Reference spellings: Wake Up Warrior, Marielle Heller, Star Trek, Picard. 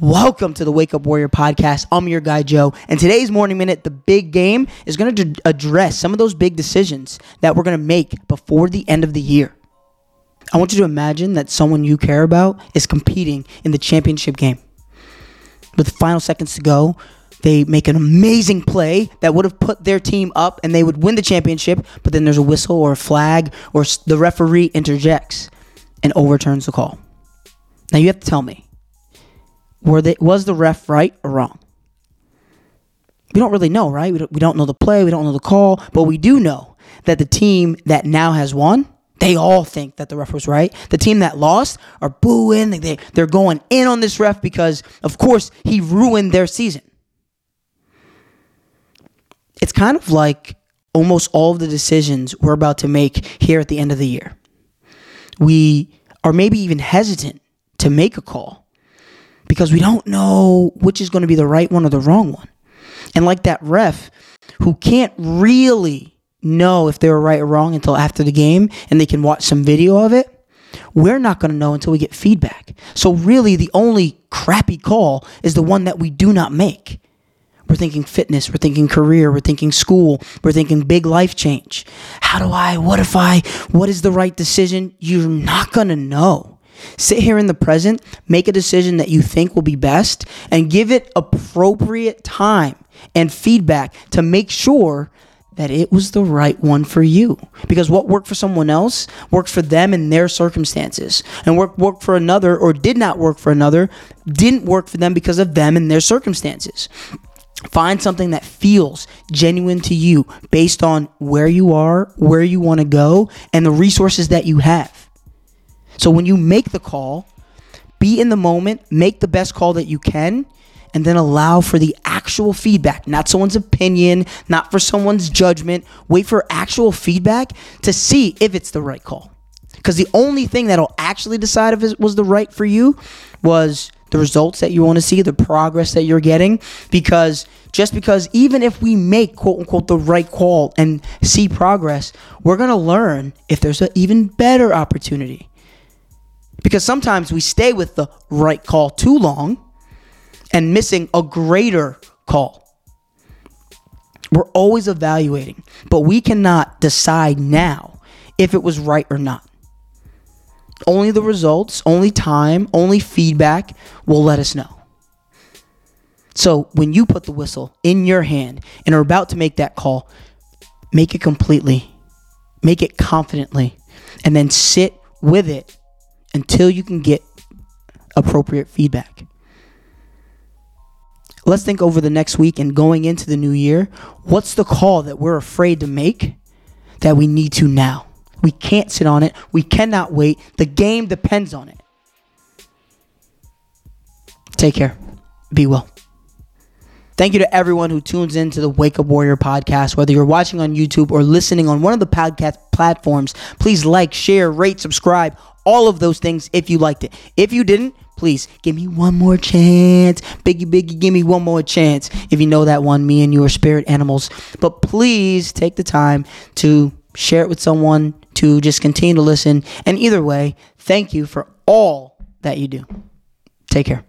Welcome to the Wake Up Warrior podcast. I'm your guy, Joe. And today's Morning Minute, the big game, is going to address some of those big decisions that we're going to make before the end of the year. I want you to imagine that someone you care about is competing in the championship game. With final seconds to go, they make an amazing play that would have put their team up and they would win the championship, but then there's a whistle or a flag or the referee interjects and overturns the call. Now you have to tell me, was the ref right or wrong? We don't really know, right? We don't know the play. We don't know the call. But we do know that the team that now has won, they all think that the ref was right. The team that lost are booing. They're going in on this ref because, of course, he ruined their season. It's kind of like almost all of the decisions we're about to make here at the end of the year. We are maybe even hesitant to make a call, because we don't know which is going to be the right one or the wrong one. And like that ref who can't really know if they were right or wrong until after the game and they can watch some video of it, we're not going to know until we get feedback. So really the only crappy call is the one that we do not make. We're thinking fitness, we're thinking career, we're thinking school, we're thinking big life change. What is the right decision? You're not going to know. Sit here in the present, make a decision that you think will be best, and give it appropriate time and feedback to make sure that it was the right one for you. Because what worked for someone else worked for them in their circumstances. And what worked for another or did not work for another didn't work for them because of them and their circumstances. Find something that feels genuine to you based on where you are, where you want to go, and the resources that you have. So when you make the call, be in the moment, make the best call that you can, and then allow for the actual feedback, not someone's opinion, not for someone's judgment. Wait for actual feedback to see if it's the right call. Because the only thing that'll actually decide if it was the right for you was the results that you want to see, the progress that you're getting. Because even if we make, quote unquote, the right call and see progress, we're going to learn if there's an even better opportunity. Because sometimes we stay with the right call too long and missing a greater call. We're always evaluating, but we cannot decide now if it was right or not. Only the results, only time, only feedback will let us know. So when you put the whistle in your hand and are about to make that call, make it completely, make it confidently, and then sit with it until you can get appropriate feedback. Let's think over the next week and going into the new year, what's the call that we're afraid to make that we need to now? We can't sit on it. We cannot wait. The game depends on it. Take care. Be well. Thank you to everyone who tunes in to the Wake Up Warrior podcast. Whether you're watching on YouTube or listening on one of the podcast platforms, please like, share, rate, subscribe, all of those things if you liked it. If you didn't, please give me one more chance. Biggie, give me one more chance. If you know that one, me and you are spirit animals. But please take the time to share it with someone, to just continue to listen. And either way, thank you for all that you do. Take care.